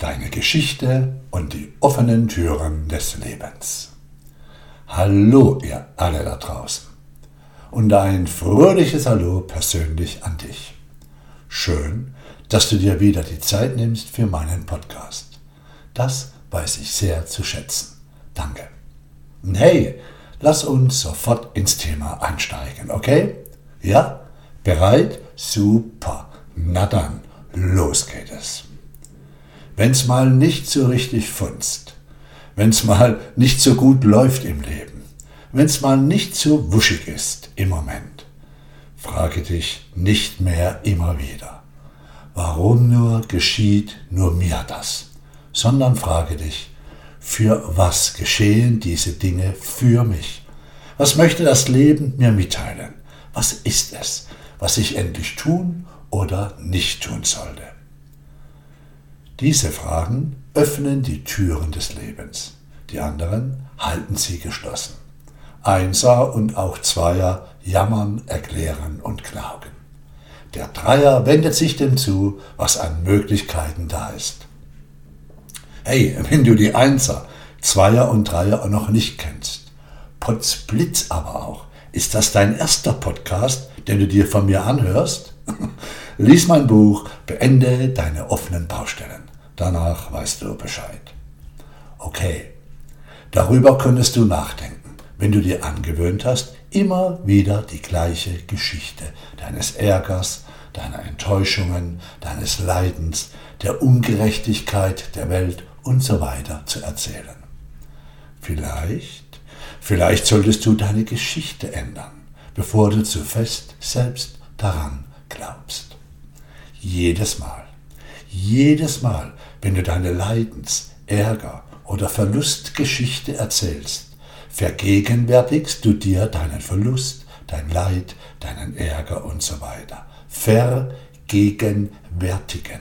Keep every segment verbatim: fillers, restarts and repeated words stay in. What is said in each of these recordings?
deine Geschichte und die offenen Türen des Lebens. Hallo ihr alle da draußen und ein fröhliches Hallo persönlich an dich. Schön, dass du dir wieder die Zeit nimmst für meinen Podcast. Das weiß ich sehr zu schätzen. Danke. Und hey, lass uns sofort ins Thema einsteigen, okay? Ja? Bereit? Super. Na dann, los geht es. Wenn's mal nicht so richtig funzt, wenn's mal nicht so gut läuft im Leben, wenn's mal nicht so wuschig ist im Moment, frage dich nicht mehr immer wieder, warum nur geschieht nur mir das, sondern frage dich, für was geschehen diese Dinge für mich? Was möchte das Leben mir mitteilen? Was ist es, was ich endlich tun oder nicht tun sollte? Diese Fragen öffnen die Türen des Lebens. Die anderen halten sie geschlossen. Einser und auch Zweier jammern, erklären und klagen. Der Dreier wendet sich dem zu, was an Möglichkeiten da ist. Hey, wenn du die Einser, Zweier und Dreier noch nicht kennst, Potzblitz aber auch, ist das dein erster Podcast, den du dir von mir anhörst? Lies mein Buch, beende deine offenen Baustellen. Danach weißt du Bescheid. Okay, darüber könntest du nachdenken, wenn du dir angewöhnt hast, immer wieder die gleiche Geschichte deines Ärgers, deiner Enttäuschungen, deines Leidens, der Ungerechtigkeit der Welt und so weiter zu erzählen. Vielleicht, vielleicht solltest du deine Geschichte ändern, bevor du zu fest selbst daran glaubst. Jedes Mal, jedes Mal, wenn du deine Leidens-, Ärger- oder Verlustgeschichte erzählst, vergegenwärtigst du dir deinen Verlust, dein Leid, deinen Ärger und so weiter. Vergegenwärtigen.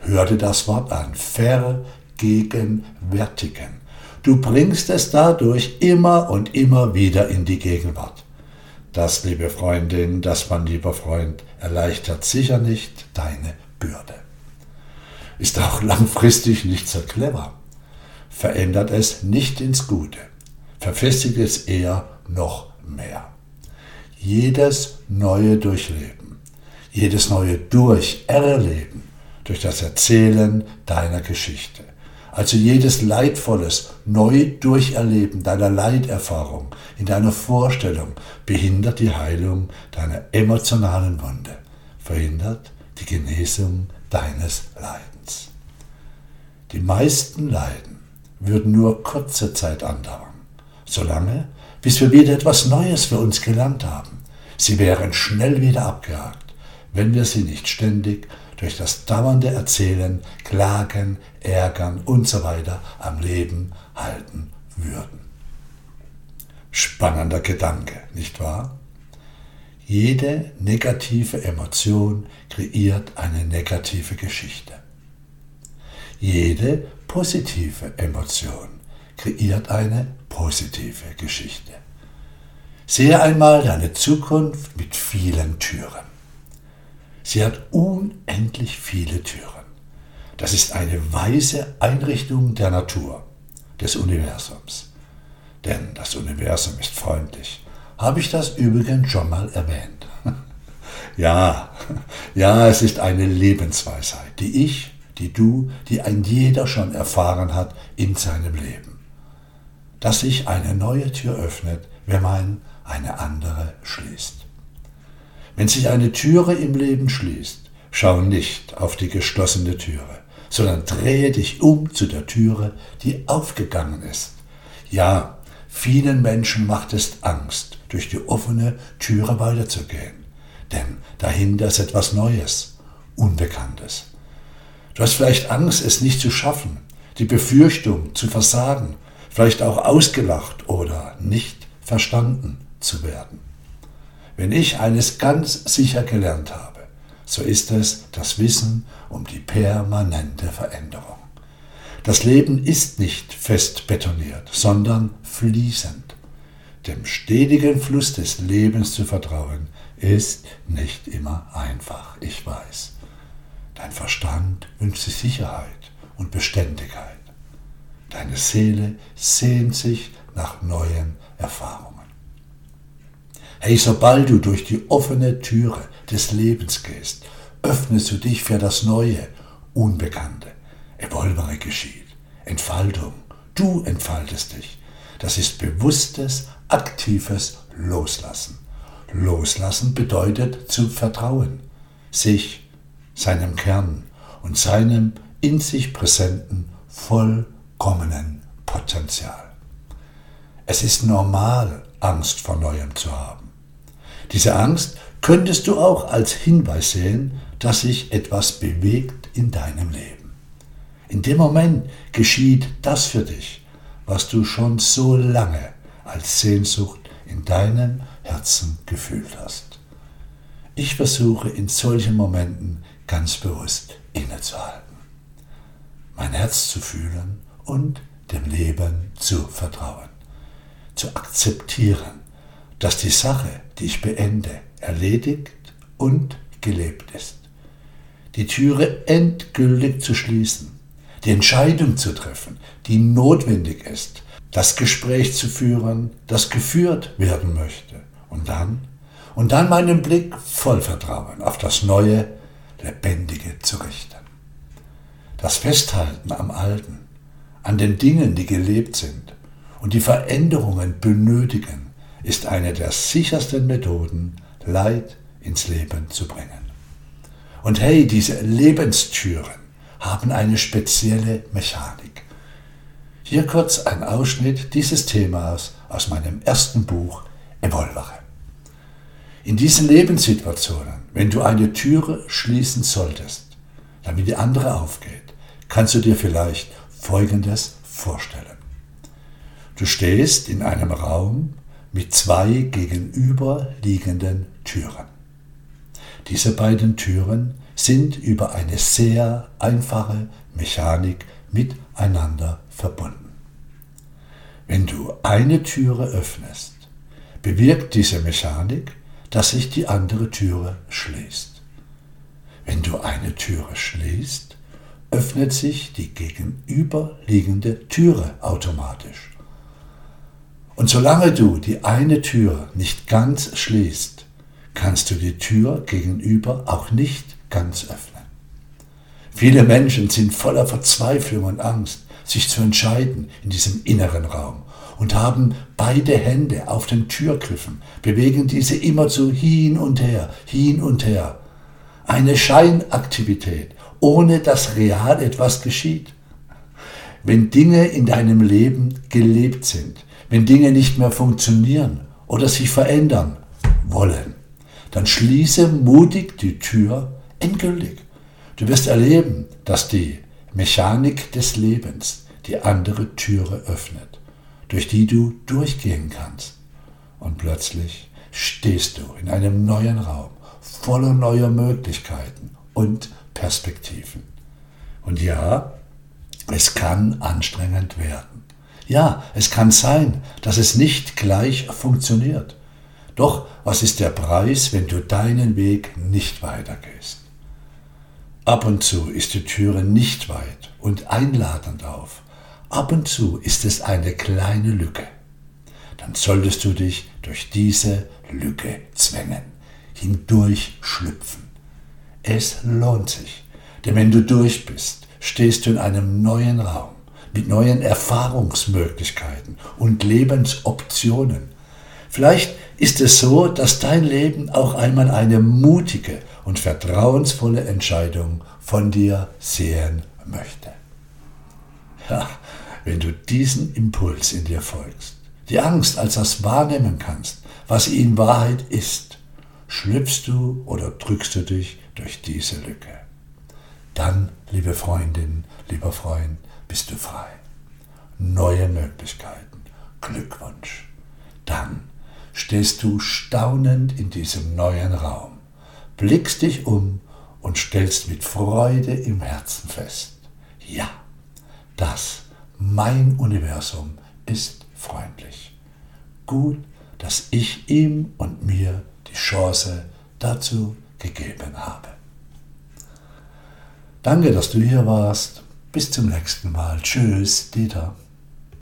Hör dir das Wort an. Vergegenwärtigen. Du bringst es dadurch immer und immer wieder in die Gegenwart. Das, liebe Freundin, das, mein lieber Freund, erleichtert sicher nicht deine Bürde. Ist auch langfristig nicht so clever. Verändert es nicht ins Gute. Verfestigt es eher noch mehr. Jedes neue Durchleben, jedes neue Durcherleben, durch das Erzählen deiner Geschichte. Also jedes leidvolles Neu-Durcherleben deiner Leiterfahrung in deiner Vorstellung behindert die Heilung deiner emotionalen Wunde, verhindert die Genesung deines Leidens. Die meisten Leiden würden nur kurze Zeit andauern, solange, bis wir wieder etwas Neues für uns gelernt haben. Sie wären schnell wieder abgehakt, wenn wir sie nicht ständig durch das dauernde Erzählen, Klagen, Ärgern und so weiter am Leben halten würden. Spannender Gedanke, nicht wahr? Jede negative Emotion kreiert eine negative Geschichte. Jede positive Emotion kreiert eine positive Geschichte. Sehe einmal deine Zukunft mit vielen Türen. Sie hat unendlich viele Türen. Das ist eine weise Einrichtung der Natur, des Universums. Denn das Universum ist freundlich. Habe ich das übrigens schon mal erwähnt? Ja, ja, es ist eine Lebensweisheit, die ich, die du, die ein jeder schon erfahren hat in seinem Leben. Dass sich eine neue Tür öffnet, wenn man eine andere schließt. Wenn sich eine Türe im Leben schließt, schau nicht auf die geschlossene Türe, sondern drehe dich um zu der Türe, die aufgegangen ist. Ja, vielen Menschen macht es Angst, durch die offene Türe weiterzugehen, denn dahinter ist etwas Neues, Unbekanntes. Du hast vielleicht Angst, es nicht zu schaffen, die Befürchtung zu versagen, vielleicht auch ausgelacht oder nicht verstanden zu werden. Wenn ich eines ganz sicher gelernt habe, so ist es das Wissen um die permanente Veränderung. Das Leben ist nicht fest betoniert, sondern fließend. Dem stetigen Fluss des Lebens zu vertrauen, ist nicht immer einfach, ich weiß. Dein Verstand wünscht sich Sicherheit und Beständigkeit. Deine Seele sehnt sich nach neuen Erfahrungen. Hey, sobald du durch die offene Türe des Lebens gehst, öffnest du dich für das Neue, Unbekannte. Evolvere geschieht. Entfaltung. Du entfaltest dich. Das ist bewusstes, aktives Loslassen. Loslassen bedeutet zu vertrauen. Sich, seinem Kern und seinem in sich präsenten, vollkommenen Potenzial. Es ist normal, Angst vor Neuem zu haben. Diese Angst könntest du auch als Hinweis sehen, dass sich etwas bewegt in deinem Leben. In dem Moment geschieht das für dich, was du schon so lange als Sehnsucht in deinem Herzen gefühlt hast. Ich versuche in solchen Momenten ganz bewusst innezuhalten, mein Herz zu fühlen und dem Leben zu vertrauen. Zu akzeptieren, dass die Sache, die ich beende, erledigt und gelebt ist. Die Türe endgültig zu schließen, die Entscheidung zu treffen, die notwendig ist, das Gespräch zu führen, das geführt werden möchte. Und dann, und dann meinen Blick voll Vertrauen auf das Neue, Lebendige zu richten. Das Festhalten am Alten, an den Dingen, die gelebt sind, und die Veränderungen benötigen, ist eine der sichersten Methoden, Leid ins Leben zu bringen. Und hey, diese Lebenstüren haben eine spezielle Mechanik. Hier kurz ein Ausschnitt dieses Themas aus meinem ersten Buch, Evolvere. In diesen Lebenssituationen, wenn du eine Türe schließen solltest, damit die andere aufgeht, kannst du dir vielleicht Folgendes vorstellen. Du stehst in einem Raum mit zwei gegenüberliegenden Türen. Diese beiden Türen sind über eine sehr einfache Mechanik miteinander verbunden. Wenn du eine Türe öffnest, bewirkt diese Mechanik, dass sich die andere Türe schließt. Wenn du eine Türe schließt, öffnet sich die gegenüberliegende Türe automatisch. Und solange du die eine Tür nicht ganz schließt, kannst du die Tür gegenüber auch nicht ganz öffnen. Viele Menschen sind voller Verzweiflung und Angst, sich zu entscheiden in diesem inneren Raum und haben beide Hände auf den Türgriffen, bewegen diese immerzu hin und her, hin und her. Eine Scheinaktivität, ohne dass real etwas geschieht. Wenn Dinge in deinem Leben gelebt sind, wenn Dinge nicht mehr funktionieren oder sich verändern wollen, dann schließe mutig die Tür endgültig. Du wirst erleben, dass die Mechanik des Lebens die andere Türe öffnet, durch die du durchgehen kannst. Und plötzlich stehst du in einem neuen Raum, voller neuer Möglichkeiten und Perspektiven. Und ja, es kann anstrengend werden. Ja, es kann sein, dass es nicht gleich funktioniert. Doch was ist der Preis, wenn du deinen Weg nicht weitergehst? Ab und zu ist die Türe nicht weit und einladend auf. Ab und zu ist es eine kleine Lücke. Dann solltest du dich durch diese Lücke zwängen, hindurch schlüpfen. Es lohnt sich, denn wenn du durch bist, stehst du in einem neuen Raum. Mit neuen Erfahrungsmöglichkeiten und Lebensoptionen. Vielleicht ist es so, dass dein Leben auch einmal eine mutige und vertrauensvolle Entscheidung von dir sehen möchte. Ja, wenn du diesen Impuls in dir folgst, die Angst als das wahrnehmen kannst, was sie in Wahrheit ist, schlüpfst du oder drückst du dich durch diese Lücke. Dann, liebe Freundin, lieber Freund, bist du frei. Neue Möglichkeiten. Glückwunsch. Dann stehst du staunend in diesem neuen Raum, blickst dich um und stellst mit Freude im Herzen fest: Ja, das, mein Universum, ist freundlich. Gut, dass ich ihm und mir die Chance dazu gegeben habe. Danke, dass du hier warst. Bis zum nächsten Mal. Tschüss, Dieter.